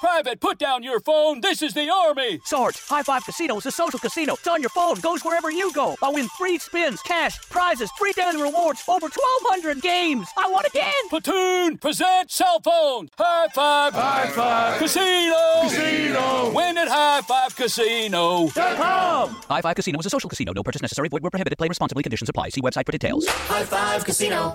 Private, put down your phone. This is the Army. Sarge, High Five Casino is a social casino. It's on your phone. Goes wherever you go. I win free spins, cash, prizes, free daily rewards, over 1,200 games. I won again. Platoon, present cell phone. High Five. High Five. Casino. Casino. Win at HighFiveCasino.com. High Five Casino is a social casino. No purchase necessary. Void where prohibited. Play responsibly. Conditions apply. See website for details. High Five Casino.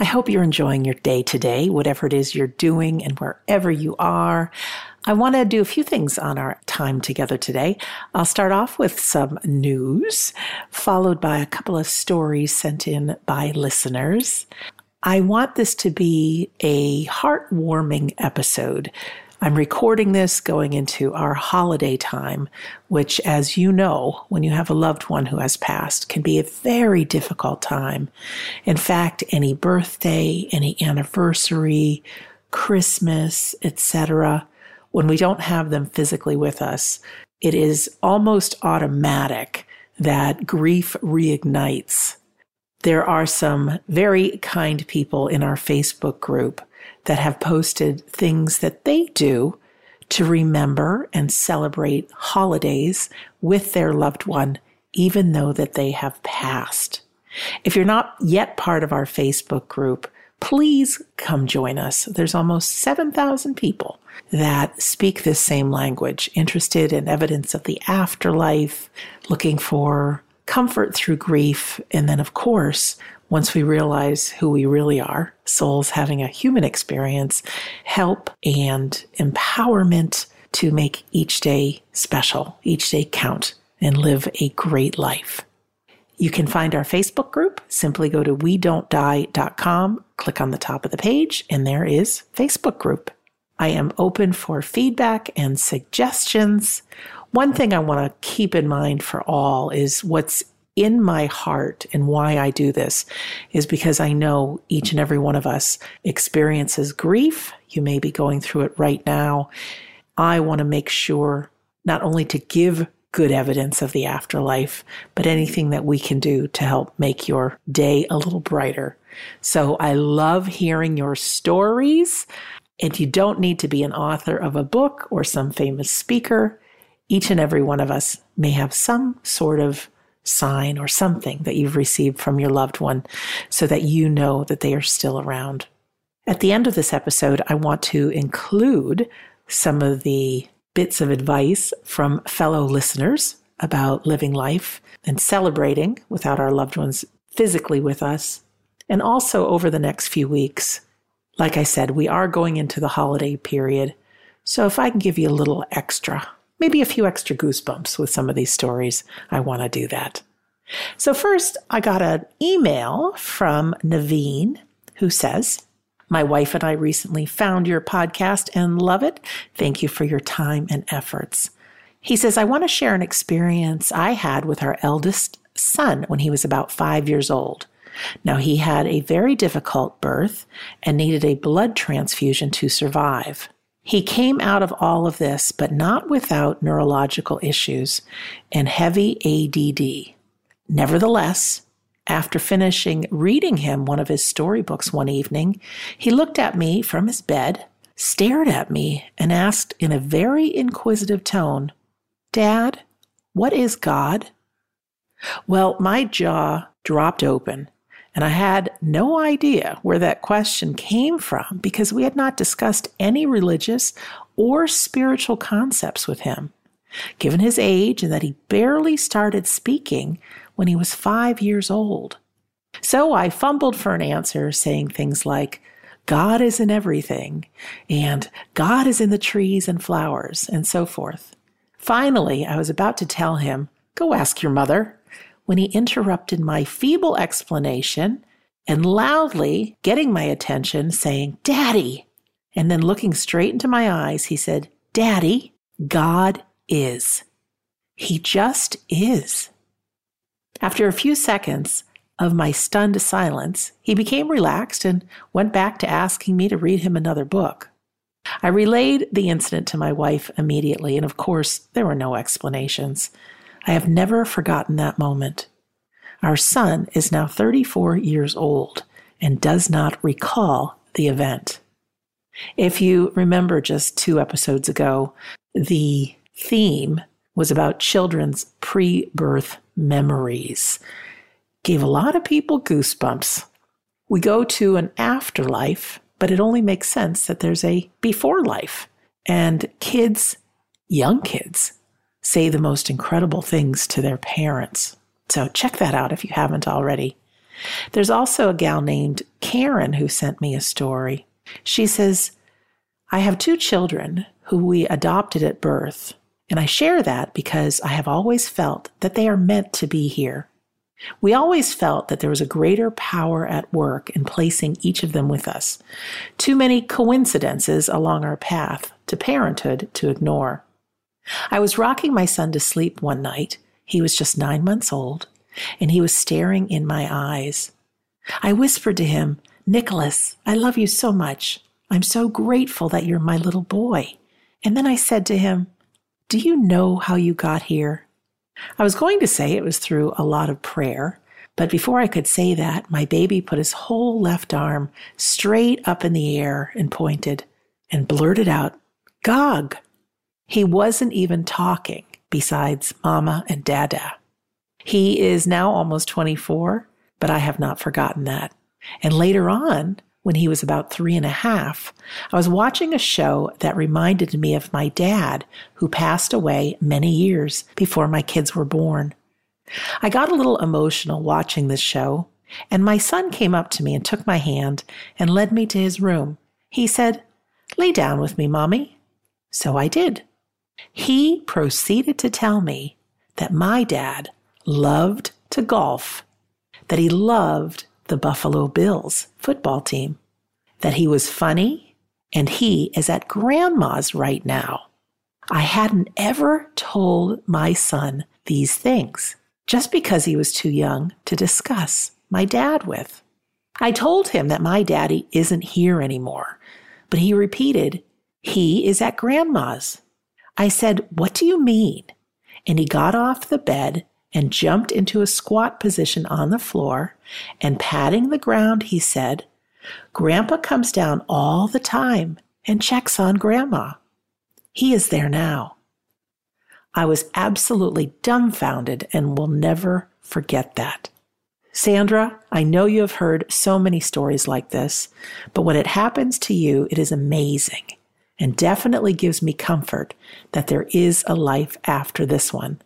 I hope you're enjoying your day today, whatever it is you're doing and wherever you are. I want to do a few things on our time together today. I'll start off with some news, followed by a couple of stories sent in by listeners. I want this to be a heartwarming episode. I'm recording this going into our holiday time, which, as you know, when you have a loved one who has passed, can be a very difficult time. In fact, any birthday, any anniversary, Christmas, etc., when we don't have them physically with us, it is almost automatic that grief reignites. There are some very kind people in our Facebook group that have posted things that they do to remember and celebrate holidays with their loved one, even though that they have passed. If you're not yet part of our Facebook group, please come join us. There's almost 7,000 people that speak this same language, interested in evidence of the afterlife, looking for comfort through grief. And then, of course, once we realize who we really are, souls having a human experience, help and empowerment to make each day special, each day count, and live a great life. You can find our Facebook group. Simply go to wedontdie.com, click on the top of the page, and there is Facebook group. I am open for feedback and suggestions. One thing I want to keep in mind for all is what's in my heart, and why I do this is because I know each and every one of us experiences grief. You may be going through it right now. I want to make sure not only to give good evidence of the afterlife, but anything that we can do to help make your day a little brighter. So I love hearing your stories. And you don't need to be an author of a book or some famous speaker. Each and every one of us may have some sort of sign or something that you've received from your loved one so that you know that they are still around. At the end of this episode, I want to include some of the bits of advice from fellow listeners about living life and celebrating without our loved ones physically with us. And also over the next few weeks, like I said, we are going into the holiday period. So if I can give you a little extra, maybe a few extra goosebumps with some of these stories, I want to do that. So first, I got an email from Naveen who says, "My wife and I recently found your podcast and love it. Thank you for your time and efforts." He says, "I want to share an experience I had with our eldest son when he was about 5 years old. Now, he had a very difficult birth and needed a blood transfusion to survive. He came out of all of this, but not without neurological issues and heavy ADD. Nevertheless, After finishing reading him one of his storybooks one evening, he looked at me from his bed, stared at me, and asked in a very inquisitive tone, "Dad, what is God?" Well, my jaw dropped open, and I had no idea where that question came from because we had not discussed any religious or spiritual concepts with him. Given his age and that he barely started speaking when he was 5 years old. So I fumbled for an answer, saying things like, God is in everything, and God is in the trees and flowers, and so forth. Finally, I was about to tell him, go ask your mother, when he interrupted my feeble explanation and loudly getting my attention, saying, Daddy, and then looking straight into my eyes, he said, Daddy, God is. He just is. After a few seconds of my stunned silence, he became relaxed and went back to asking me to read him another book. I relayed the incident to my wife immediately, and of course, there were no explanations. I have never forgotten that moment. Our son is now 34 years old and does not recall the event. If you remember just 2 episodes ago, the theme was about children's pre-birth memories. Gave a lot of people goosebumps. We go to an afterlife, but it only makes sense that there's a before life. And kids, young kids, say the most incredible things to their parents. So check that out if you haven't already. There's also a gal named Karen who sent me a story. She says, I have 2 children who we adopted at birth. And I share that because I have always felt that they are meant to be here. We always felt that there was a greater power at work in placing each of them with us. Too many coincidences along our path to parenthood to ignore. I was rocking my son to sleep one night. He was just 9 months old, and he was staring in my eyes. I whispered to him, Nicholas, I love you so much. I'm so grateful that you're my little boy. And then I said to him, do you know how you got here? I was going to say it was through a lot of prayer, but before I could say that, my baby put his whole left arm straight up in the air and pointed and blurted out, Gog! He wasn't even talking besides Mama and Dada. He is now almost 24, but I have not forgotten that. And later on, when he was about 3.5, I was watching a show that reminded me of my dad, who passed away many years before my kids were born. I got a little emotional watching this show, and my son came up to me and took my hand and led me to his room. He said, lay down with me, Mommy. So I did. He proceeded to tell me that my dad loved to golf, that he loved the Buffalo Bills football team, that he was funny, and he is at grandma's right now. I hadn't ever told my son these things, just because he was too young to discuss my dad with. I told him that my daddy isn't here anymore, but he repeated, he is at grandma's. I said, what do you mean? And he got off the bed and jumped into a squat position on the floor, and patting the ground, he said, Grandpa comes down all the time and checks on Grandma. He is there now. I was absolutely dumbfounded and will never forget that. Sandra, I know you have heard so many stories like this, but when it happens to you, it is amazing and definitely gives me comfort that there is a life after this one.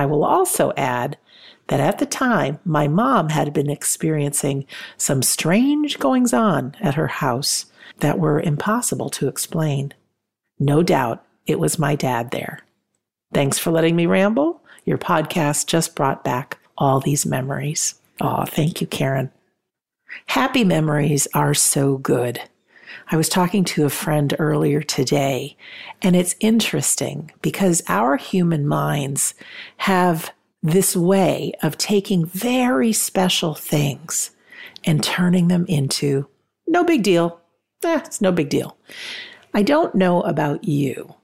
I will also add that at the time, my mom had been experiencing some strange goings-on at her house that were impossible to explain. No doubt it was my dad there. Thanks for letting me ramble. Your podcast just brought back all these memories. Aw, thank you, Karen. Happy memories are so good. I was talking to a friend earlier today, and it's interesting because our human minds have this way of taking very special things and turning them into no big deal. It's no big deal. I don't know about you,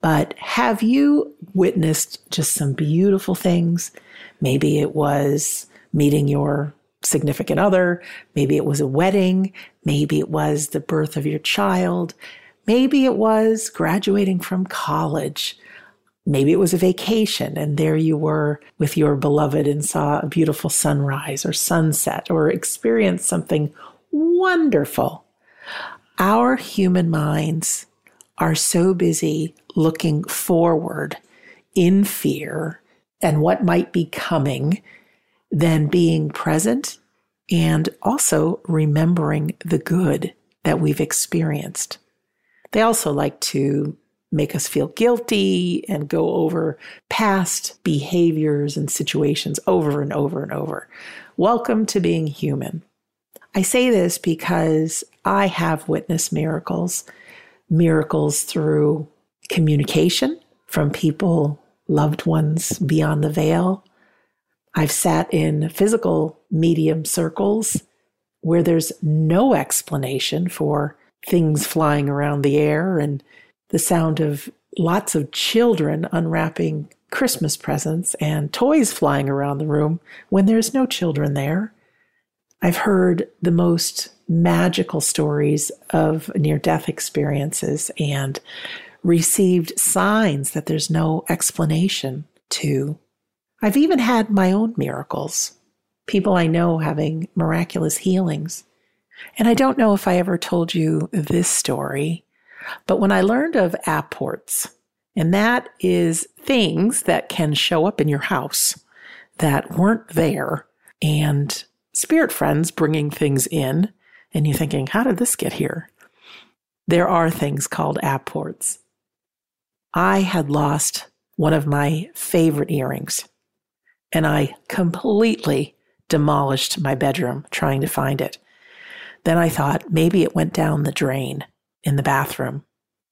but have you witnessed just some beautiful things? Maybe it was meeting your significant other. Maybe it was a wedding. Maybe it was the birth of your child. Maybe it was graduating from college. Maybe it was a vacation and there you were with your beloved and saw a beautiful sunrise or sunset or experienced something wonderful. Our human minds are so busy looking forward in fear and what might be coming than being present and also remembering the good that we've experienced. They also like to make us feel guilty and go over past behaviors and situations over and over and over. Welcome to being human. I say this because I have witnessed miracles through communication from people, loved ones beyond the veil. I've sat in physical medium circles where there's no explanation for things flying around the air and the sound of lots of children unwrapping Christmas presents and toys flying around the room when there's no children there. I've heard the most magical stories of near-death experiences and received signs that there's no explanation to. I've even had my own miracles, people I know having miraculous healings. And I don't know if I ever told you this story, but when I learned of apports, and that is things that can show up in your house that weren't there, and spirit friends bringing things in, and you're thinking, how did this get here? There are things called apports. I had lost one of my favorite earrings, and I completely demolished my bedroom trying to find it. Then I thought maybe it went down the drain in the bathroom.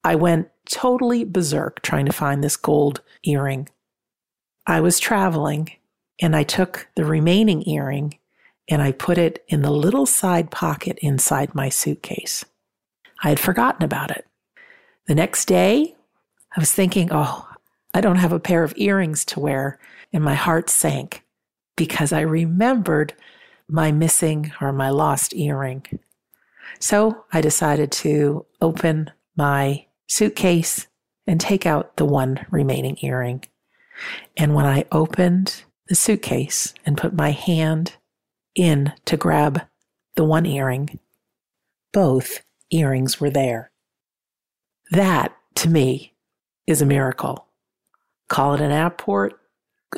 I went totally berserk trying to find this gold earring. I was traveling and I took the remaining earring and I put it in the little side pocket inside my suitcase. I had forgotten about it. The next day, I was thinking, oh, I don't have a pair of earrings to wear. And my heart sank because I remembered my missing or my lost earring. So I decided to open my suitcase and take out the one remaining earring. And when I opened the suitcase and put my hand in to grab the one earring, both earrings were there. That, to me, is a miracle. Call it an apport.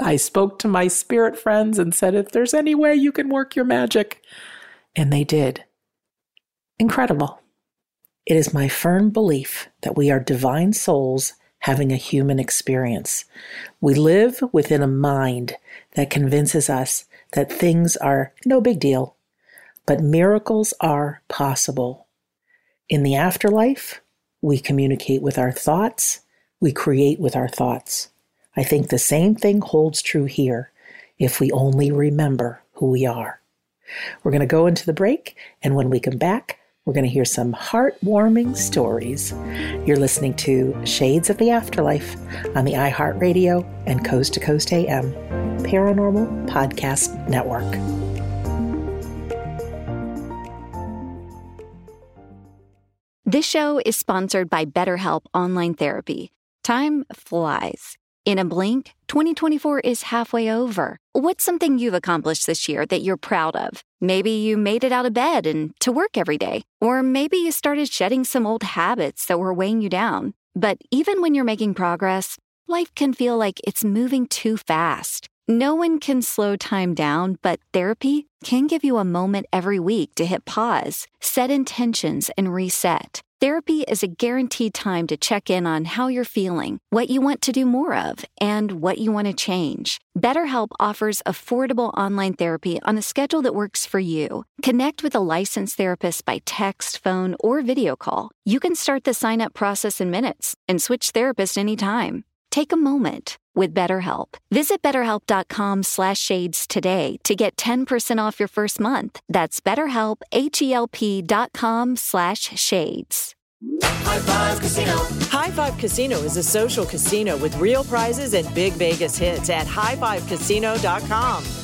I spoke to my spirit friends and said, if there's any way you can work your magic. And they did. Incredible. It is my firm belief that we are divine souls having a human experience. We live within a mind that convinces us that things are no big deal, but miracles are possible. In the afterlife, we communicate with our thoughts, we create with our thoughts. I think the same thing holds true here if we only remember who we are. We're going to go into the break, and when we come back, we're going to hear some heartwarming stories. You're listening to Shades of the Afterlife on the iHeartRadio and Coast to Coast AM Paranormal Podcast Network. This show is sponsored by BetterHelp Online Therapy. Time flies. In a blink, 2024 is halfway over. What's something you've accomplished this year that you're proud of? Maybe you made it out of bed and to work every day. Or maybe you started shedding some old habits that were weighing you down. But even when you're making progress, life can feel like it's moving too fast. No one can slow time down, but therapy can give you a moment every week to hit pause, set intentions, and reset. Therapy is a guaranteed time to check in on how you're feeling, what you want to do more of, and what you want to change. BetterHelp offers affordable online therapy on a schedule that works for you. Connect with a licensed therapist by text, phone, or video call. You can start the sign-up process in minutes and switch therapists anytime. Take a moment with BetterHelp. Visit BetterHelp.com/shades today to get 10% off your first month. That's BetterHelp, HELP.com/shades. High Five Casino. High Five Casino is a social casino with real prizes and big Vegas hits at HighFiveCasino.com.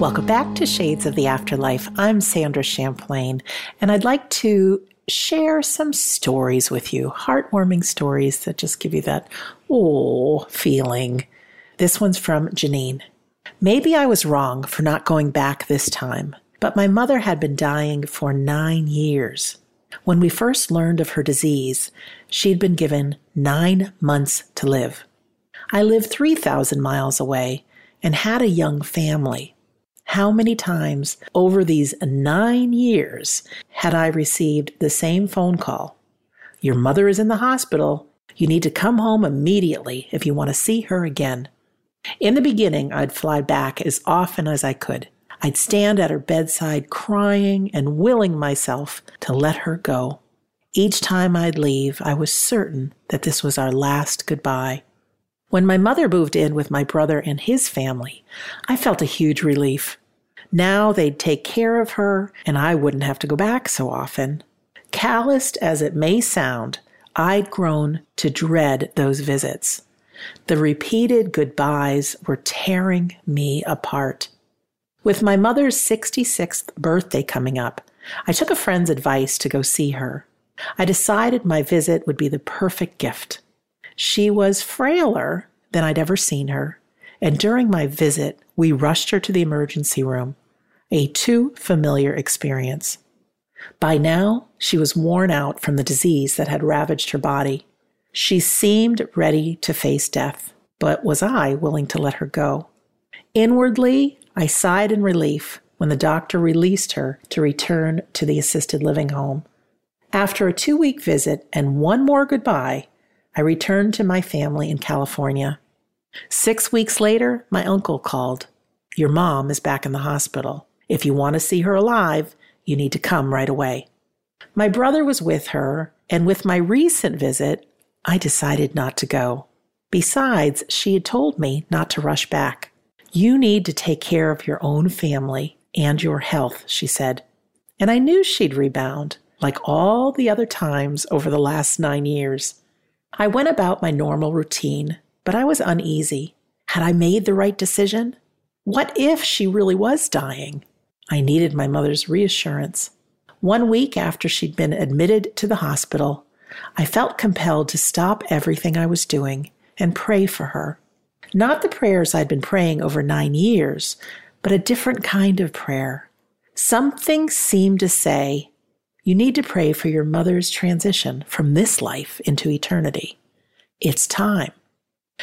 Welcome back to Shades of the Afterlife. I'm Sandra Champlain, and I'd like to share some stories with you, heartwarming stories that just give you that, oh, feeling. This one's from Janine. Maybe I was wrong for not going back this time, but my mother had been dying for 9 years. When we first learned of her disease, she'd been given 9 months to live. I lived 3,000 miles away and had a young family. How many times over these 9 years had I received the same phone call? Your mother is in the hospital. You need to come home immediately if you want to see her again. In the beginning, I'd fly back as often as I could. I'd stand at her bedside crying and willing myself to let her go. Each time I'd leave, I was certain that this was our last goodbye. When my mother moved in with my brother and his family, I felt a huge relief. Now they'd take care of her, and I wouldn't have to go back so often. Calloused as it may sound, I'd grown to dread those visits. The repeated goodbyes were tearing me apart. With my mother's 66th birthday coming up, I took a friend's advice to go see her. I decided my visit would be the perfect gift. She was frailer than I'd ever seen her, and during my visit, we rushed her to the emergency room, a too familiar experience. By now, she was worn out from the disease that had ravaged her body. She seemed ready to face death, but was I willing to let her go? Inwardly, I sighed in relief when the doctor released her to return to the assisted living home. After a 2-week visit and one more goodbye, I returned to my family in California. 6 weeks later, my uncle called. Your mom is back in the hospital. If you want to see her alive, you need to come right away. My brother was with her, and with my recent visit, I decided not to go. Besides, she had told me not to rush back. You need to take care of your own family and your health, she said. And I knew she'd rebound, like all the other times over the last 9 years. I went about my normal routine, but I was uneasy. Had I made the right decision? What if she really was dying? I needed my mother's reassurance. 1 week after she'd been admitted to the hospital, I felt compelled to stop everything I was doing and pray for her. Not the prayers I'd been praying over 9 years, but a different kind of prayer. Something seemed to say, you need to pray for your mother's transition from this life into eternity. It's time.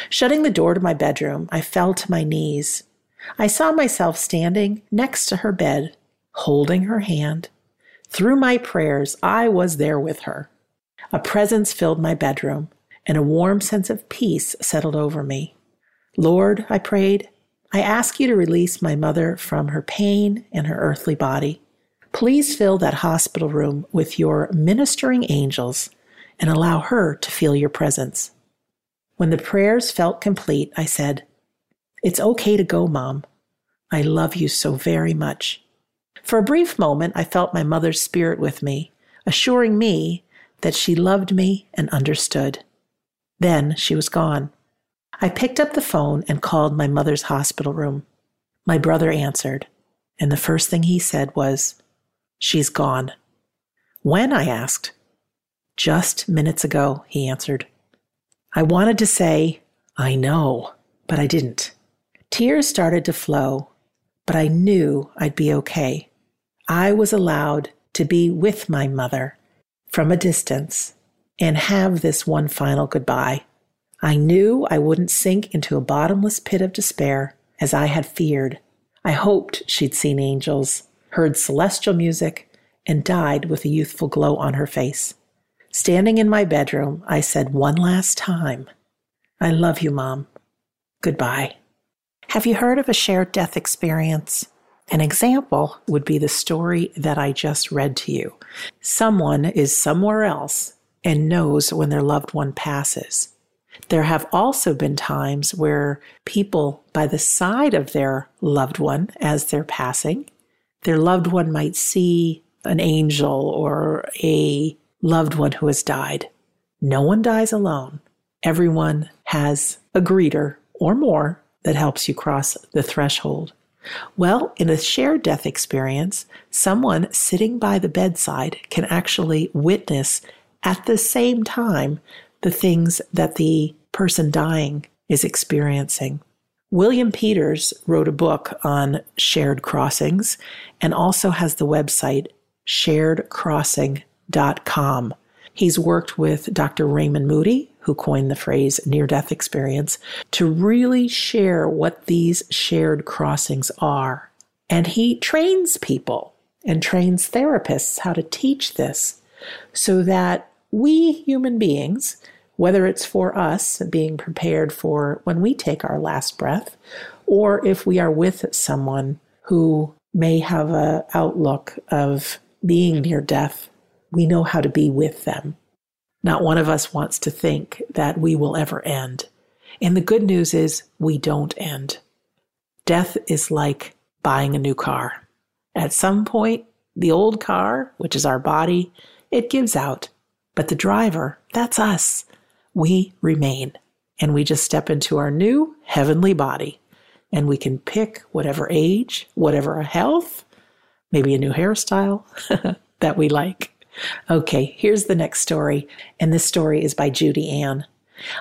Shutting the door to my bedroom, I fell to my knees. I saw myself standing next to her bed, holding her hand. Through my prayers, I was there with her. A presence filled my bedroom, and a warm sense of peace settled over me. Lord, I prayed, I ask you to release my mother from her pain and her earthly body. Please fill that hospital room with your ministering angels and allow her to feel your presence. When the prayers felt complete, I said, It's okay to go, Mom. I love you so very much. For a brief moment, I felt my mother's spirit with me, assuring me that she loved me and understood. Then she was gone. I picked up the phone and called my mother's hospital room. My brother answered, and the first thing he said was, She's gone. When? I asked. Just minutes ago, he answered. I wanted to say, I know, but I didn't. Tears started to flow, but I knew I'd be okay. I was allowed to be with my mother from a distance and have this one final goodbye. I knew I wouldn't sink into a bottomless pit of despair as I had feared. I hoped she'd seen angels, heard celestial music, and died with a youthful glow on her face. Standing in my bedroom, I said one last time, I love you, Mom. Goodbye. Have you heard of a shared death experience? An example would be the story that I just read to you. Someone is somewhere else and knows when their loved one passes. There have also been times where people by the side of their loved one as they're passing, their loved one might see an angel or a loved one who has died. No one dies alone. Everyone has a greeter or more that helps you cross the threshold. Well, in a shared death experience, someone sitting by the bedside can actually witness at the same time the things that the person dying is experiencing. William Peters wrote a book on shared crossings and also has the website sharedcrossing.com. He's worked with Dr. Raymond Moody, who coined the phrase near-death experience, to really share what these shared crossings are. And he trains people and trains therapists how to teach this so that we human beings, whether it's for us being prepared for when we take our last breath, or if we are with someone who may have an outlook of being near death, we know how to be with them. Not one of us wants to think that we will ever end. And the good news is we don't end. Death is like buying a new car. At some point, the old car, which is our body, it gives out. But the driver, that's us. We remain, and we just step into our new heavenly body, and we can pick whatever age, whatever health, maybe a new hairstyle that we like. Okay, here's the next story, and this story is by Judy Ann.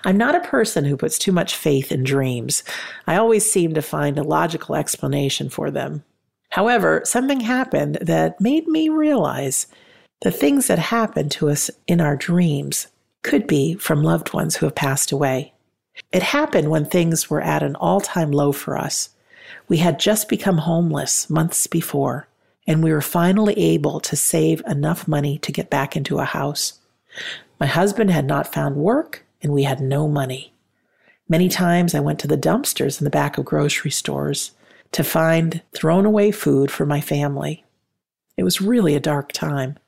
I'm not a person who puts too much faith in dreams. I always seem to find a logical explanation for them. However, something happened that made me realize the things that happen to us in our dreams could be from loved ones who have passed away. It happened when things were at an all-time low for us. We had just become homeless months before, and we were finally able to save enough money to get back into a house. My husband had not found work, and we had no money. Many times I went to the dumpsters in the back of grocery stores to find thrown away food for my family. It was really a dark time.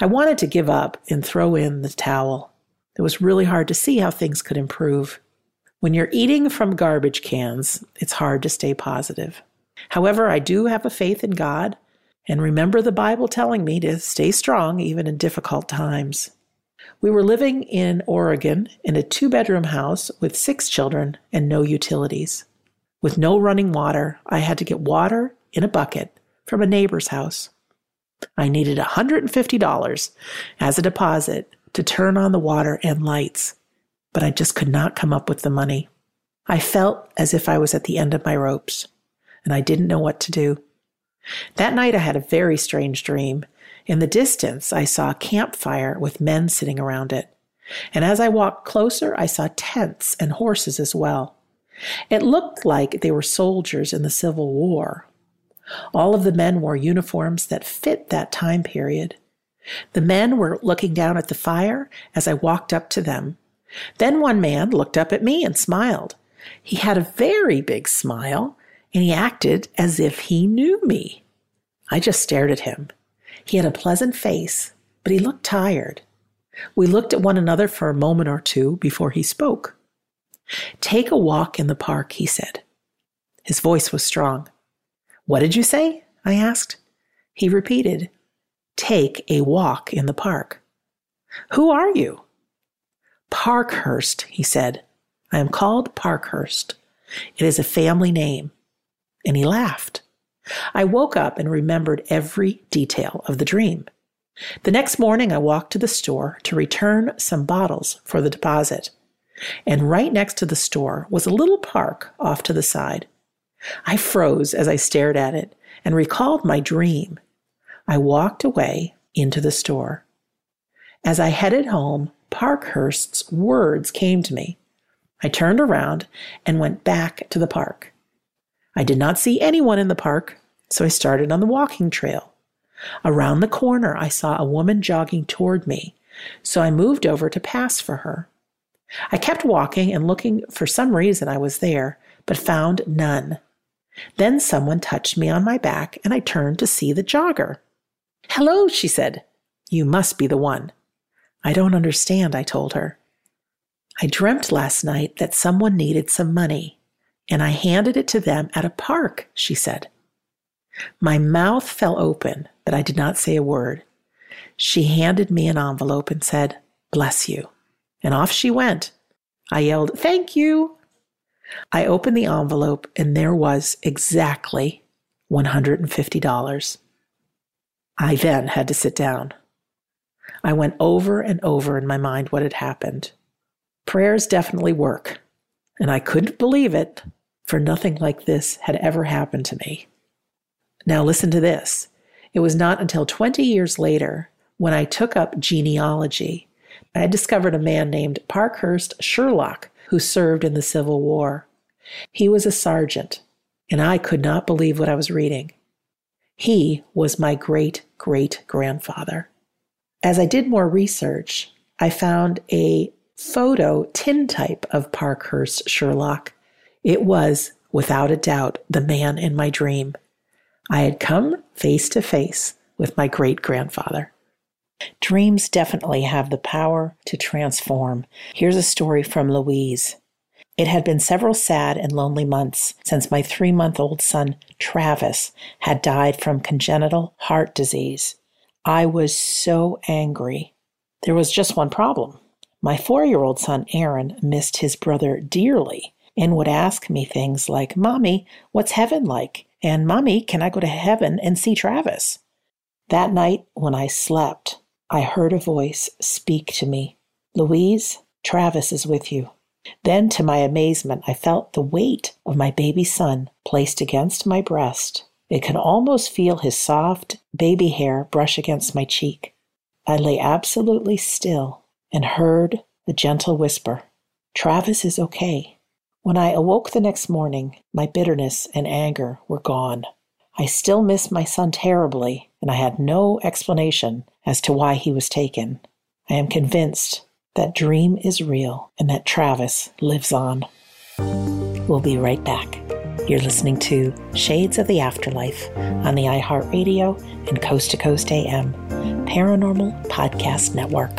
I wanted to give up and throw in the towel. It was really hard to see how things could improve. When you're eating from garbage cans, it's hard to stay positive. However, I do have a faith in God and remember the Bible telling me to stay strong even in difficult times. We were living in Oregon in a 2-bedroom house with 6 children and no utilities. With no running water, I had to get water in a bucket from a neighbor's house. I needed $150 as a deposit to turn on the water and lights, but I just could not come up with the money. I felt as if I was at the end of my ropes, and I didn't know what to do. That night I had a very strange dream. In the distance, I saw a campfire with men sitting around it, and as I walked closer, I saw tents and horses as well. It looked like they were soldiers in the Civil War. All of the men wore uniforms that fit that time period. The men were looking down at the fire as I walked up to them. Then one man looked up at me and smiled. He had a very big smile, and he acted as if he knew me. I just stared at him. He had a pleasant face, but he looked tired. We looked at one another for a moment or two before he spoke. "Take a walk in the park," he said. His voice was strong. "What did you say?" I asked. He repeated, "Take a walk in the park." "Who are you?" "Parkhurst," he said. "I am called Parkhurst. It is a family name." And he laughed. I woke up and remembered every detail of the dream. The next morning, I walked to the store to return some bottles for the deposit. and right next to the store was a little park off to the side. I froze as I stared at it and recalled my dream. I walked away into the store. As I headed home, Parkhurst's words came to me. I turned around and went back to the park. I did not see anyone in the park, so I started on the walking trail. Around the corner, I saw a woman jogging toward me, so I moved over to pass for her. I kept walking and looking for some reason I was there, but found none. Then someone touched me on my back, and I turned to see the jogger. "Hello," she said. "You must be the one." "I don't understand," I told her. "I dreamt last night that someone needed some money, and I handed it to them at a park," she said. My mouth fell open, but I did not say a word. She handed me an envelope and said, "Bless you." And off she went. I yelled, "Thank you." I opened the envelope, and there was exactly $150. I then had to sit down. I went over and over in my mind what had happened. Prayers definitely work, and I couldn't believe it, for nothing like this had ever happened to me. Now listen to this. It was not until 20 years later, when I took up genealogy, I discovered a man named Parkhurst Sherlock who served in the Civil War. He was a sergeant, and I could not believe what I was reading. He was my great-great-grandfather. As I did more research, I found a photo tintype of Parkhurst Sherlock. It was, without a doubt, the man in my dream. I had come face to face with my great-grandfather. Dreams definitely have the power to transform. Here's a story from Louise. It had been several sad and lonely months since my 3-month-old son, Travis, had died from congenital heart disease. I was so angry. There was just one problem. My 4-year-old son, Aaron, missed his brother dearly and would ask me things like, "Mommy, what's heaven like?" and "Mommy, can I go to heaven and see Travis?" That night when I slept, I heard a voice speak to me. "Louise, Travis is with you." Then, to my amazement, I felt the weight of my baby son placed against my breast. It could almost feel his soft baby hair brush against my cheek. I lay absolutely still and heard the gentle whisper, "Travis is okay." When I awoke the next morning, my bitterness and anger were gone. I still missed my son terribly, and I had no explanation as to why he was taken. I am convinced that dream is real and that Travis lives on. We'll be right back. You're listening to Shades of the Afterlife on the iHeartRadio and Coast to Coast AM Paranormal Podcast Network.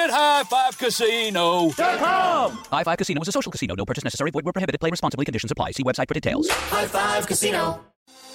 at HighFiveCasino.com. High-Five Casino is a social casino. No purchase necessary. Void where prohibited. Play responsibly. Conditions apply. See website for details. High-Five Casino.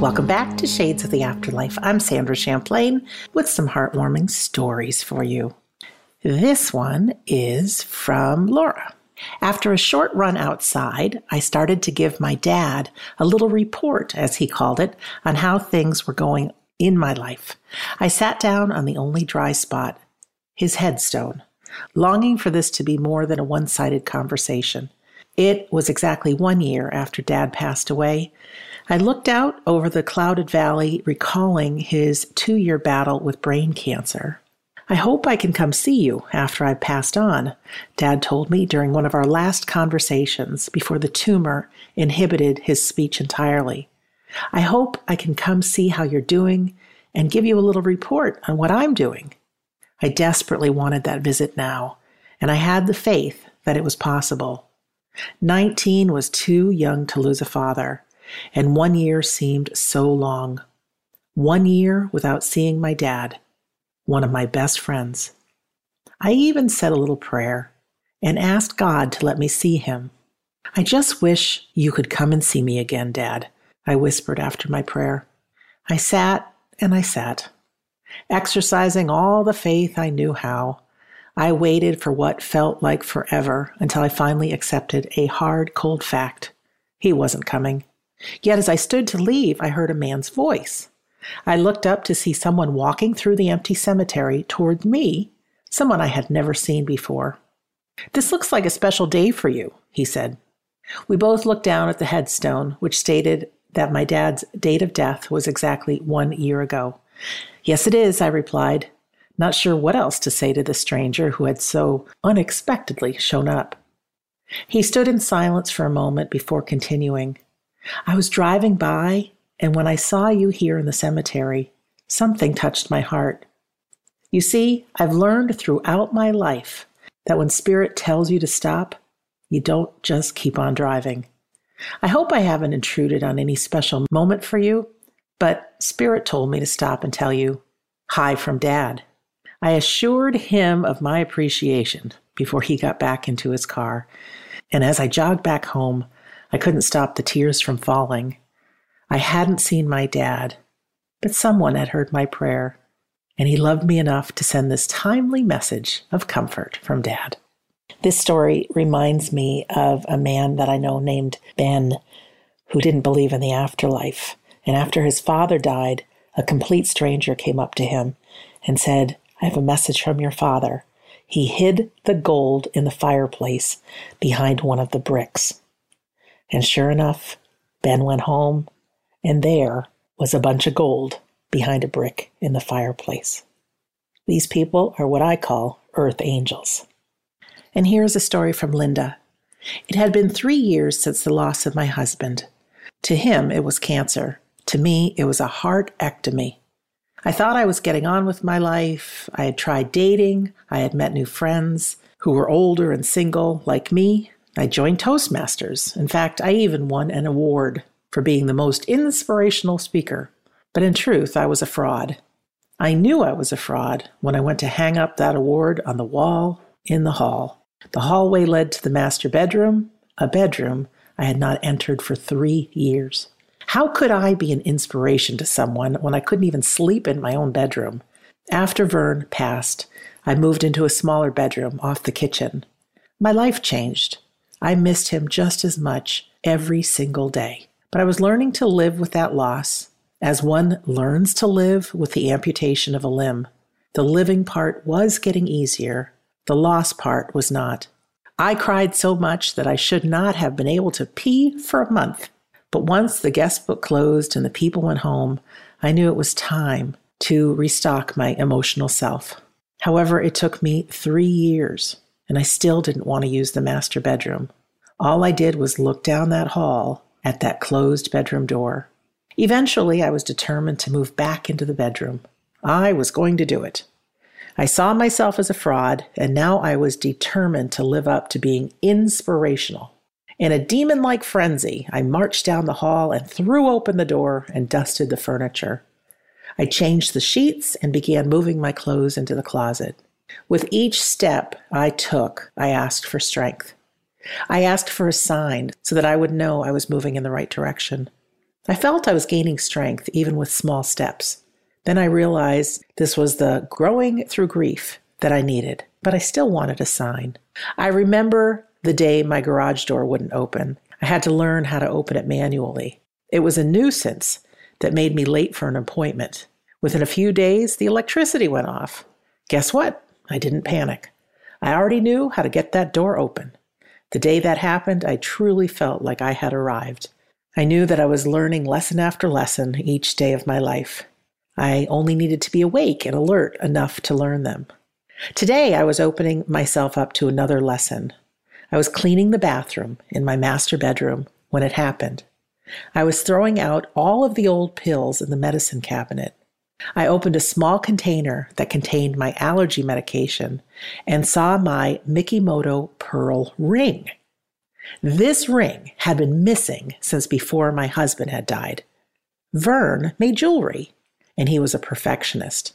Welcome back to Shades of the Afterlife. I'm Sandra Champlain with some heartwarming stories for you. This one is from Laura. After a short run outside, I started to give my dad a little report, as he called it, on how things were going in my life. I sat down on the only dry spot, his headstone, longing for this to be more than a one-sided conversation. It was exactly 1 year after Dad passed away. I looked out over the clouded valley, recalling his 2-year battle with brain cancer. I hope I can come see you after I've passed on, Dad told me during one of our last conversations before the tumor inhibited his speech entirely. I hope I can come see how you're doing and give you a little report on what I'm doing. I desperately wanted that visit now, and I had the faith that it was possible. 19 was too young to lose a father, and 1 year seemed so long. 1 year without seeing my dad, one of my best friends. I even said a little prayer and asked God to let me see him. I just wish you could come and see me again, Dad, I whispered after my prayer. I sat and I sat, exercising all the faith I knew how. I waited for what felt like forever until I finally accepted a hard, cold fact. He wasn't coming. Yet as I stood to leave, I heard a man's voice. I looked up to see someone walking through the empty cemetery toward me, someone I had never seen before. "This looks like a special day for you," he said. We both looked down at the headstone, which stated that my dad's date of death was exactly 1 year ago. "Yes, it is," I replied, not sure what else to say to the stranger who had so unexpectedly shown up. He stood in silence for a moment before continuing. "I was driving by, and when I saw you here in the cemetery, something touched my heart. You see, I've learned throughout my life that when spirit tells you to stop, you don't just keep on driving. I hope I haven't intruded on any special moment for you, but spirit told me to stop and tell you, hi from Dad." I assured him of my appreciation before he got back into his car, and as I jogged back home, I couldn't stop the tears from falling. I hadn't seen my dad, but someone had heard my prayer, and he loved me enough to send this timely message of comfort from Dad. This story reminds me of a man that I know named Ben, who didn't believe in the afterlife. And after his father died, a complete stranger came up to him and said, "I have a message from your father. He hid the gold in the fireplace behind one of the bricks." And sure enough, Ben went home, and there was a bunch of gold behind a brick in the fireplace. These people are what I call earth angels. And here's a story from Linda. It had been 3 years since the loss of my husband. To him, it was cancer. To me, it was a heart-ectomy. I thought I was getting on with my life. I had tried dating. I had met new friends who were older and single, like me. I joined Toastmasters. In fact, I even won an award for being the most inspirational speaker. But in truth, I was a fraud. I knew I was a fraud when I went to hang up that award on the wall in the hall. The hallway led to the master bedroom, a bedroom I had not entered for 3 years. How could I be an inspiration to someone when I couldn't even sleep in my own bedroom? After Vern passed, I moved into a smaller bedroom off the kitchen. My life changed. I missed him just as much every single day. But I was learning to live with that loss, as one learns to live with the amputation of a limb. The living part was getting easier. The loss part was not. I cried so much that I should not have been able to pee for a month. But once the guest book closed and the people went home, I knew it was time to restock my emotional self. However, it took me 3 years, and I still didn't want to use the master bedroom. All I did was look down that hall at that closed bedroom door. Eventually, I was determined to move back into the bedroom. I was going to do it. I saw myself as a fraud, and now I was determined to live up to being inspirational. In a demon-like frenzy, I marched down the hall and threw open the door and dusted the furniture. I changed the sheets and began moving my clothes into the closet. With each step I took, I asked for strength. I asked for a sign so that I would know I was moving in the right direction. I felt I was gaining strength even with small steps. Then I realized this was the growing through grief that I needed, but I still wanted a sign. I remember the day my garage door wouldn't open. I had to learn how to open it manually. It was a nuisance that made me late for an appointment. Within a few days, the electricity went off. Guess what? I didn't panic. I already knew how to get that door open. The day that happened, I truly felt like I had arrived. I knew that I was learning lesson after lesson each day of my life. I only needed to be awake and alert enough to learn them. Today, I was opening myself up to another lesson. I was cleaning the bathroom in my master bedroom when it happened. I was throwing out all of the old pills in the medicine cabinet. I opened a small container that contained my allergy medication and saw my Mikimoto pearl ring. This ring had been missing since before my husband had died. Vern made jewelry, and he was a perfectionist.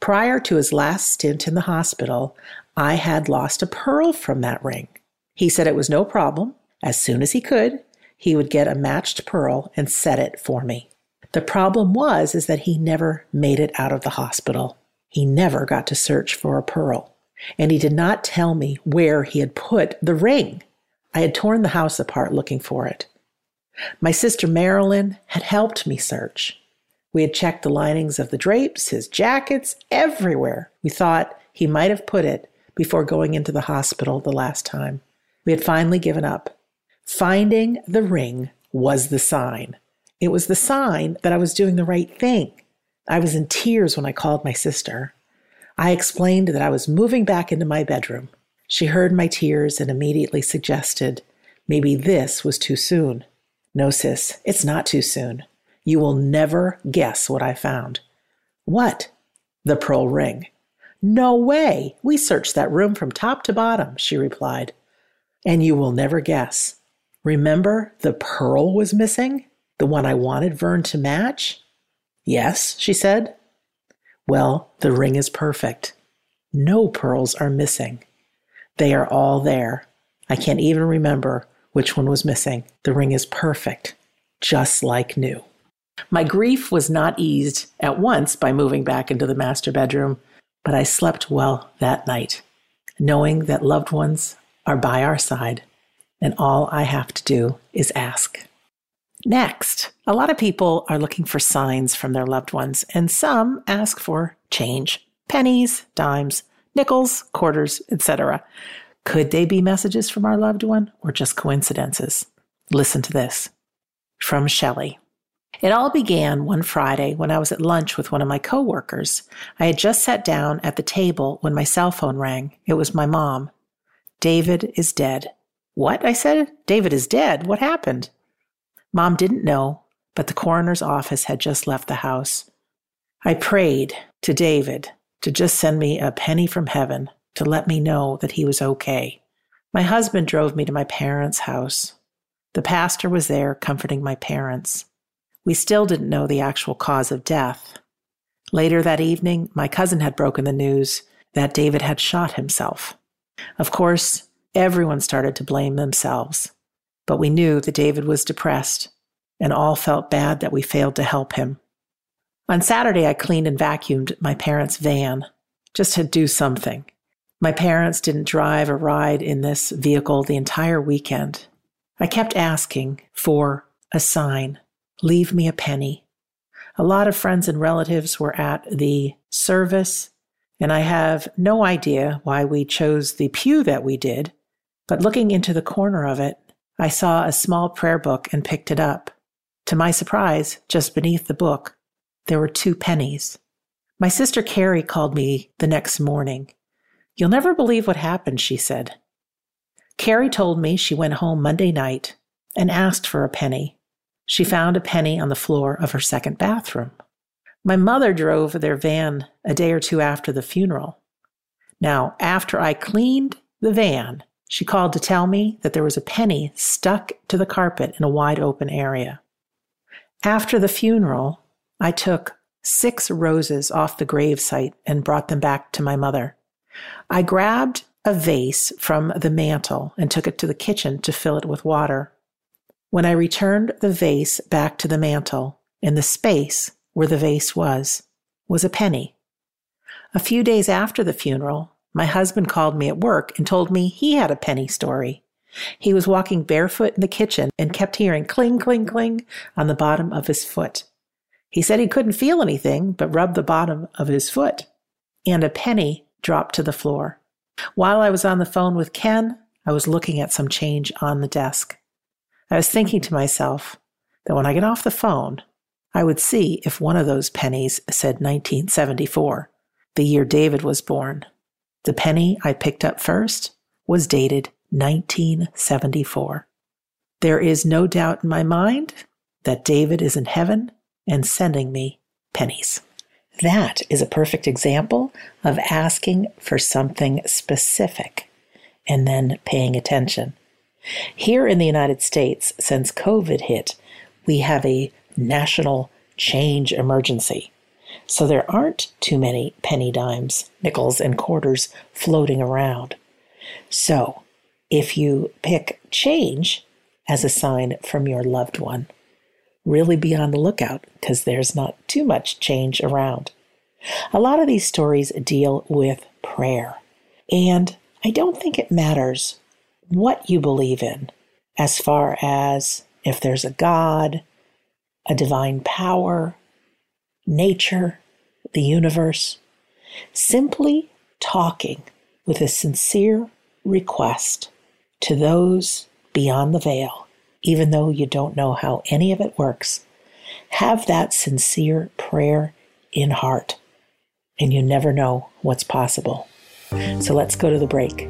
Prior to his last stint in the hospital, I had lost a pearl from that ring. He said it was no problem. As soon as he could, he would get a matched pearl and set it for me. The problem was that he never made it out of the hospital. He never got to search for a pearl, and he did not tell me where he had put the ring. I had torn the house apart looking for it. My sister Marilyn had helped me search. We had checked the linings of the drapes, his jackets, everywhere. We thought he might have put it before going into the hospital the last time. We had finally given up. Finding the ring was the sign. It was the sign that I was doing the right thing. I was in tears when I called my sister. I explained that I was moving back into my bedroom. She heard my tears and immediately suggested, maybe this was too soon. No, sis, it's not too soon. You will never guess what I found. What? The pearl ring. No way. We searched that room from top to bottom, she replied. And you will never guess. Remember the pearl was missing? The one I wanted Vern to match? Yes, she said. Well, the ring is perfect. No pearls are missing. They are all there. I can't even remember which one was missing. The ring is perfect, just like new. My grief was not eased at once by moving back into the master bedroom, but I slept well that night, knowing that loved ones are by our side, and all I have to do is ask. Next, a lot of people are looking for signs from their loved ones, and some ask for change, pennies, dimes, nickels, quarters, etc. Could they be messages from our loved one or just coincidences? Listen to this. From Shelley. It all began one Friday when I was at lunch with one of my coworkers. I had just sat down at the table when my cell phone rang. It was my mom. David is dead. What? I said. David is dead. What happened? Mom didn't know, but the coroner's office had just left the house. I prayed to David to just send me a penny from heaven to let me know that he was okay. My husband drove me to my parents' house. The pastor was there comforting my parents. We still didn't know the actual cause of death. Later that evening, my cousin had broken the news that David had shot himself. Of course, everyone started to blame themselves, but we knew that David was depressed and all felt bad that we failed to help him. On Saturday, I cleaned and vacuumed my parents' van just to do something. My parents didn't drive or ride in this vehicle the entire weekend. I kept asking for a sign. Leave me a penny. A lot of friends and relatives were at the service, and I have no idea why we chose the pew that we did. But looking into the corner of it, I saw a small prayer book and picked it up. To my surprise, just beneath the book, there were 2 pennies. My sister Carrie called me the next morning. You'll never believe what happened, she said. Carrie told me she went home Monday night and asked for a penny. She found a penny on the floor of her second bathroom. My mother drove their van a day or two after the funeral. Now, after I cleaned the van, she called to tell me that there was a penny stuck to the carpet in a wide open area. After the funeral, I took 6 roses off the gravesite and brought them back to my mother. I grabbed a vase from the mantel and took it to the kitchen to fill it with water. When I returned the vase back to the mantel, in the space where the vase was a penny. A few days after the funeral, my husband called me at work and told me he had a penny story. He was walking barefoot in the kitchen and kept hearing cling, cling, cling on the bottom of his foot. He said he couldn't feel anything but rubbed the bottom of his foot, and a penny dropped to the floor. While I was on the phone with Ken, I was looking at some change on the desk. I was thinking to myself that when I get off the phone, I would see if one of those pennies said 1974, the year David was born. The penny I picked up first was dated 1974. There is no doubt in my mind that David is in heaven and sending me pennies. That is a perfect example of asking for something specific and then paying attention. Here in the United States, since COVID hit, we have a national change emergency. So there aren't too many penny dimes, nickels, and quarters floating around. So if you pick change as a sign from your loved one, really be on the lookout because there's not too much change around. A lot of these stories deal with prayer, and I don't think it matters what you believe in as far as if there's a God, a divine power, nature, the universe. Simply talking with a sincere request to those beyond the veil, even though you don't know how any of it works, have that sincere prayer in heart, and you never know what's possible. So let's go to the break.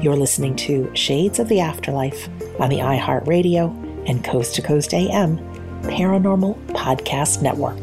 You're listening to Shades of the Afterlife on the iHeartRadio and Coast to Coast AM Paranormal Podcast Network.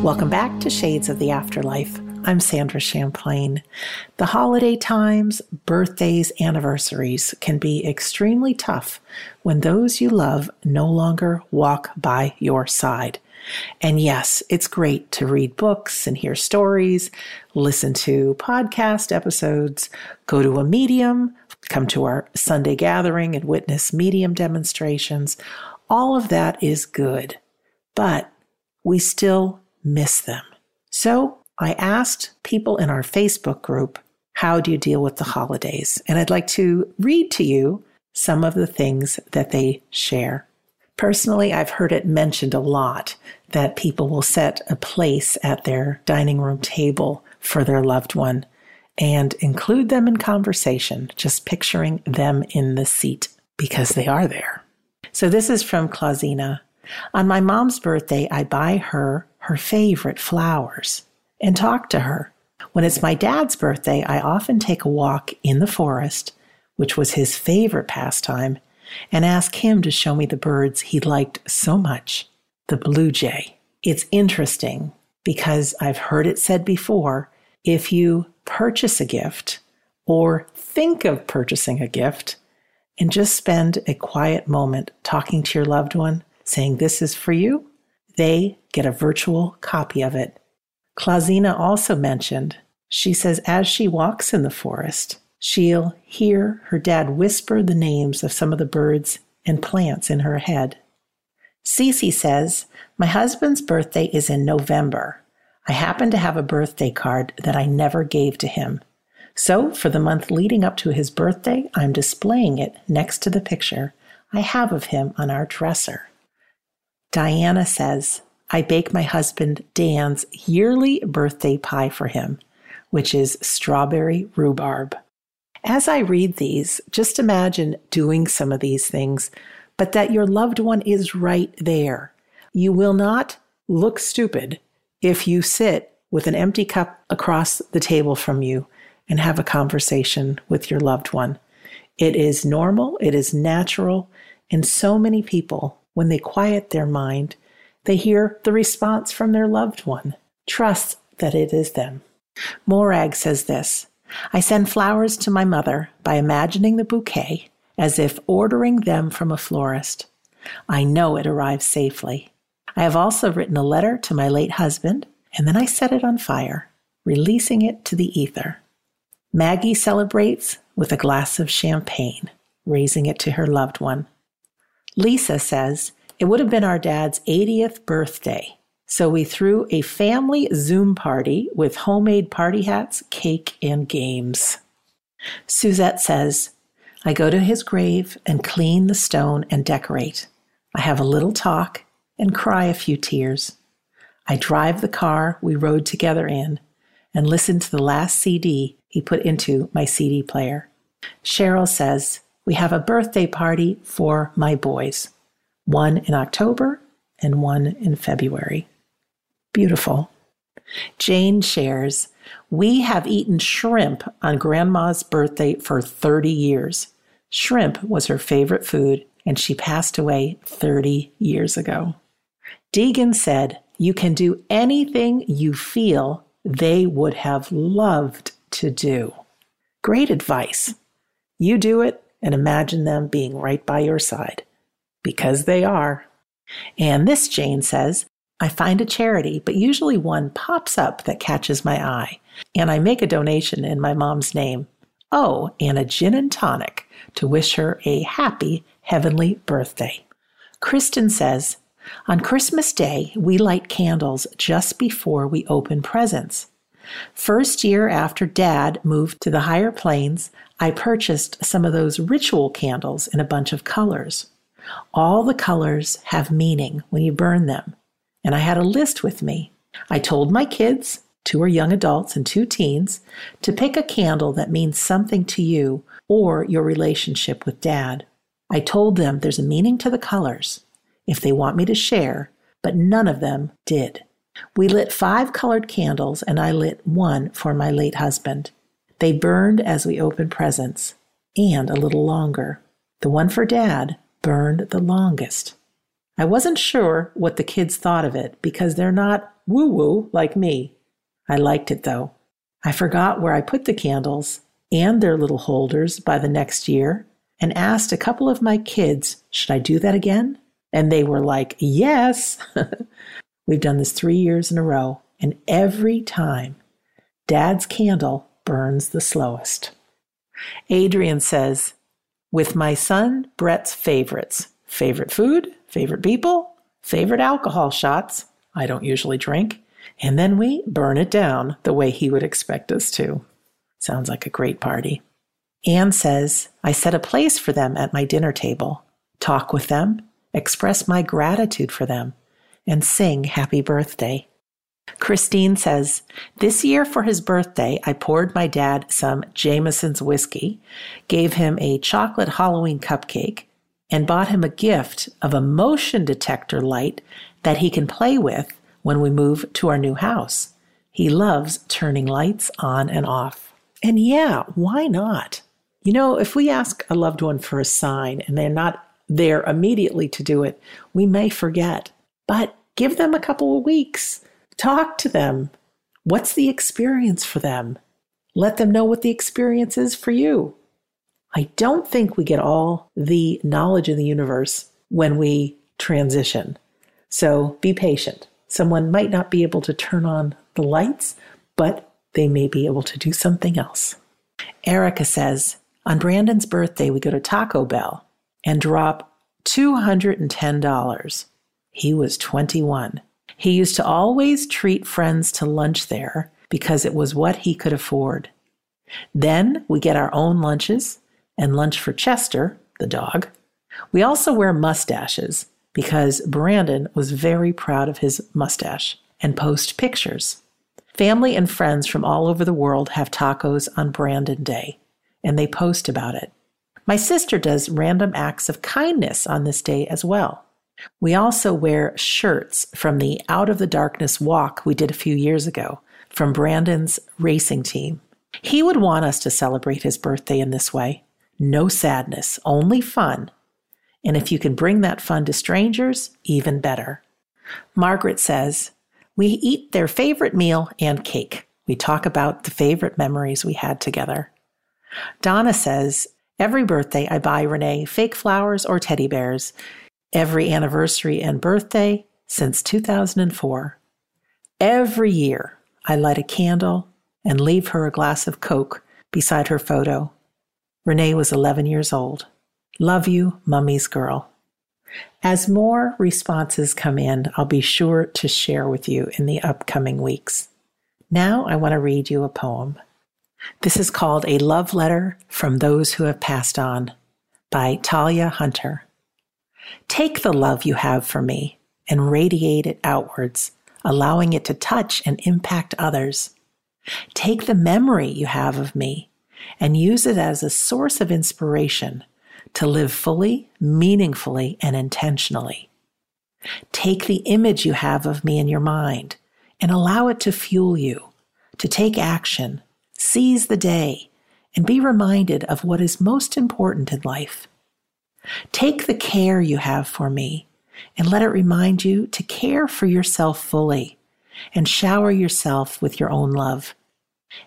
Welcome back to Shades of the Afterlife. I'm Sandra Champlain. The holiday times, birthdays, anniversaries can be extremely tough when those you love no longer walk by your side. And yes, it's great to read books and hear stories, listen to podcast episodes, go to a medium, come to our Sunday gathering and witness medium demonstrations. All of that is good, but we still miss them. So I asked people in our Facebook group, how do you deal with the holidays? And I'd like to read to you some of the things that they share. Personally, I've heard it mentioned a lot that people will set a place at their dining room table for their loved one and include them in conversation, just picturing them in the seat because they are there. So this is from Clausina. On my mom's birthday, I buy her favorite flowers, and talk to her. When it's my dad's birthday, I often take a walk in the forest, which was his favorite pastime, and ask him to show me the birds he liked so much, the blue jay. It's interesting because I've heard it said before, if you purchase a gift or think of purchasing a gift and just spend a quiet moment talking to your loved one, saying this is for you, they get a virtual copy of it. Clausina also mentioned She says as she walks in the forest, she'll hear her dad whisper the names of some of the birds and plants in her head. Cece says, my husband's birthday is in November. I happen to have a birthday card that I never gave to him. So for the month leading up to his birthday, I'm displaying it next to the picture I have of him on our dresser. Diana says, I bake my husband Dan's yearly birthday pie for him, which is strawberry rhubarb. As I read these, just imagine doing some of these things, but that your loved one is right there. You will not look stupid if you sit with an empty cup across the table from you and have a conversation with your loved one. It is normal, it is natural, and so many people, when they quiet their mind, they hear the response from their loved one. Trust that it is them. Morag says this, I send flowers to my mother by imagining the bouquet as if ordering them from a florist. I know it arrives safely. I have also written a letter to my late husband, and then I set it on fire, releasing it to the ether. Maggie celebrates with a glass of champagne, raising it to her loved one. Lisa says, it would have been our dad's 80th birthday. So we threw a family Zoom party with homemade party hats, cake, and games. Suzette says, I go to his grave and clean the stone and decorate. I have a little talk and cry a few tears. I drive the car we rode together in and listen to the last CD he put into my CD player. Cheryl says, we have a birthday party for my boys, one in October and one in February. Beautiful. Jane shares, we have eaten shrimp on Grandma's birthday for 30 years. Shrimp was her favorite food, and she passed away 30 years ago. Deegan said, you can do anything you feel they would have loved to do. Great advice. You do it and imagine them being right by your side, because they are. And this Jane says, I find a charity, but usually one pops up that catches my eye, and I make a donation in my mom's name. Oh, and a gin and tonic to wish her a happy heavenly birthday. Kristen says, on Christmas Day, we light candles just before we open presents. First year after Dad moved to the higher plains, I purchased some of those ritual candles in a bunch of colors. All the colors have meaning when you burn them, and I had a list with me. I told my kids, 2 are young adults and 2 teens, to pick a candle that means something to you or your relationship with Dad. I told them there's a meaning to the colors if they want me to share, but none of them did. We lit 5 colored candles, and I lit one for my late husband. They burned as we opened presents, and a little longer. The one for Dad burned the longest. I wasn't sure what the kids thought of it because they're not woo-woo like me. I liked it though. I forgot where I put the candles and their little holders by the next year and asked a couple of my kids, should I do that again? And they were like, yes. We've done this 3 years in a row, and every time Dad's candle burns the slowest. Adrian says, with my son, Brett's favorites, favorite food, favorite people, favorite alcohol shots, I don't usually drink, and then we burn it down the way he would expect us to. Sounds like a great party. Anne says, I set a place for them at my dinner table, talk with them, express my gratitude for them, and sing happy birthday. Christine says, this year for his birthday, I poured my dad some Jameson's whiskey, gave him a chocolate Halloween cupcake, and bought him a gift of a motion detector light that he can play with when we move to our new house. He loves turning lights on and off. And yeah, why not? You know, if we ask a loved one for a sign and they're not there immediately to do it, we may forget. But give them a couple of weeks. Talk to them. What's the experience for them? Let them know what the experience is for you. I don't think we get all the knowledge in the universe when we transition. So be patient. Someone might not be able to turn on the lights, but they may be able to do something else. Erica says, on Brandon's birthday, we go to Taco Bell and drop $210. He was 21. He used to always treat friends to lunch there because it was what he could afford. Then we get our own lunches and lunch for Chester, the dog. We also wear mustaches because Brandon was very proud of his mustache and post pictures. Family and friends from all over the world have tacos on Brandon Day, and they post about it. My sister does random acts of kindness on this day as well. We also wear shirts from the Out of the Darkness walk we did a few years ago from Brandon's racing team. He would want us to celebrate his birthday in this way. No sadness, only fun. And if you can bring that fun to strangers, even better. Margaret says, we eat their favorite meal and cake. We talk about the favorite memories we had together. Donna says, every birthday I buy Renee fake flowers or teddy bears. Every anniversary and birthday since 2004. Every year I light a candle and leave her a glass of Coke beside her photo. Renee was 11 years old. Love you, Mummy's girl. As more responses come in, I'll be sure to share with you in the upcoming weeks. Now I want to read you a poem. This is called A Love Letter from Those Who Have Passed On by Talia Hunter. Take the love you have for me and radiate it outwards, allowing it to touch and impact others. Take the memory you have of me and use it as a source of inspiration to live fully, meaningfully, and intentionally. Take the image you have of me in your mind and allow it to fuel you, to take action, seize the day, and be reminded of what is most important in life. Take the care you have for me and let it remind you to care for yourself fully and shower yourself with your own love.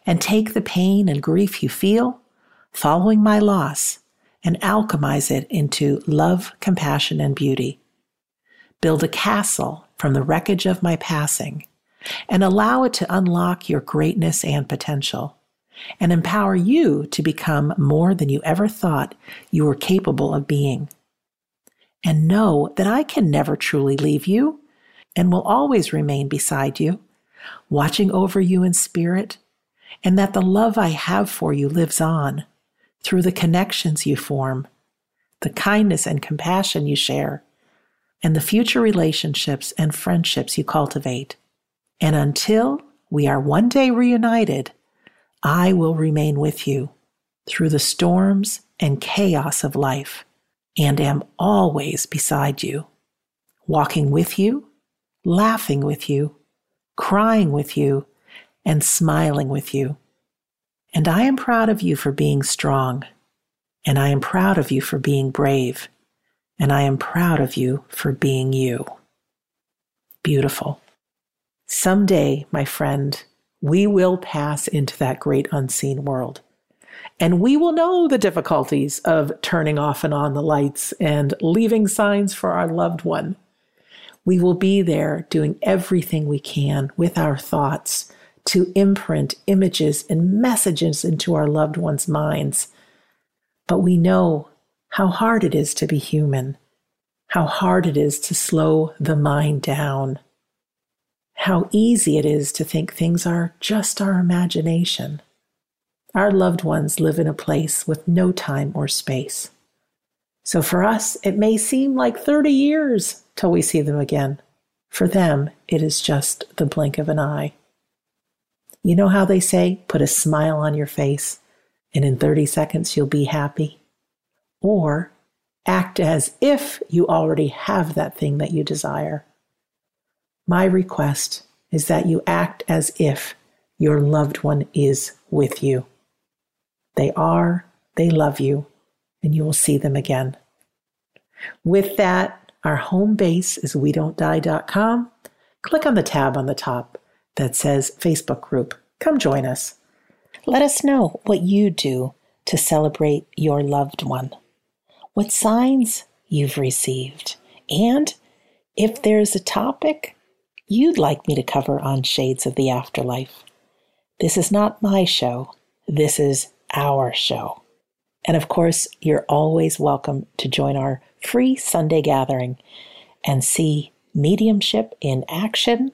And take the pain and grief you feel following my loss and alchemize it into love, compassion, and beauty. Build a castle from the wreckage of my passing and allow it to unlock your greatness and potential, and empower you to become more than you ever thought you were capable of being. And know that I can never truly leave you and will always remain beside you, watching over you in spirit, and that the love I have for you lives on through the connections you form, the kindness and compassion you share, and the future relationships and friendships you cultivate. And until we are one day reunited, I will remain with you through the storms and chaos of life, and am always beside you, walking with you, laughing with you, crying with you, and smiling with you. And I am proud of you for being strong, and I am proud of you for being brave, and I am proud of you for being you. Beautiful. Someday, my friend, we will pass into that great unseen world. And we will know the difficulties of turning off and on the lights and leaving signs for our loved one. We will be there doing everything we can with our thoughts to imprint images and messages into our loved one's minds. But we know how hard it is to be human, how hard it is to slow the mind down, how easy it is to think things are just our imagination. Our loved ones live in a place with no time or space. So for us, it may seem like 30 years till we see them again. For them, it is just the blink of an eye. You know how they say, put a smile on your face, and in 30 seconds you'll be happy? Or act as if you already have that thing that you desire. My request is that you act as if your loved one is with you. They are, they love you, and you will see them again. With that, our home base is wedontdie.com. Click on the tab on the top that says Facebook group. Come join us. Let us know what you do to celebrate your loved one, what signs you've received, and if there's a topic you'd like me to cover on Shades of the Afterlife. This is not my show. This is our show. And of course, you're always welcome to join our free Sunday gathering and see mediumship in action.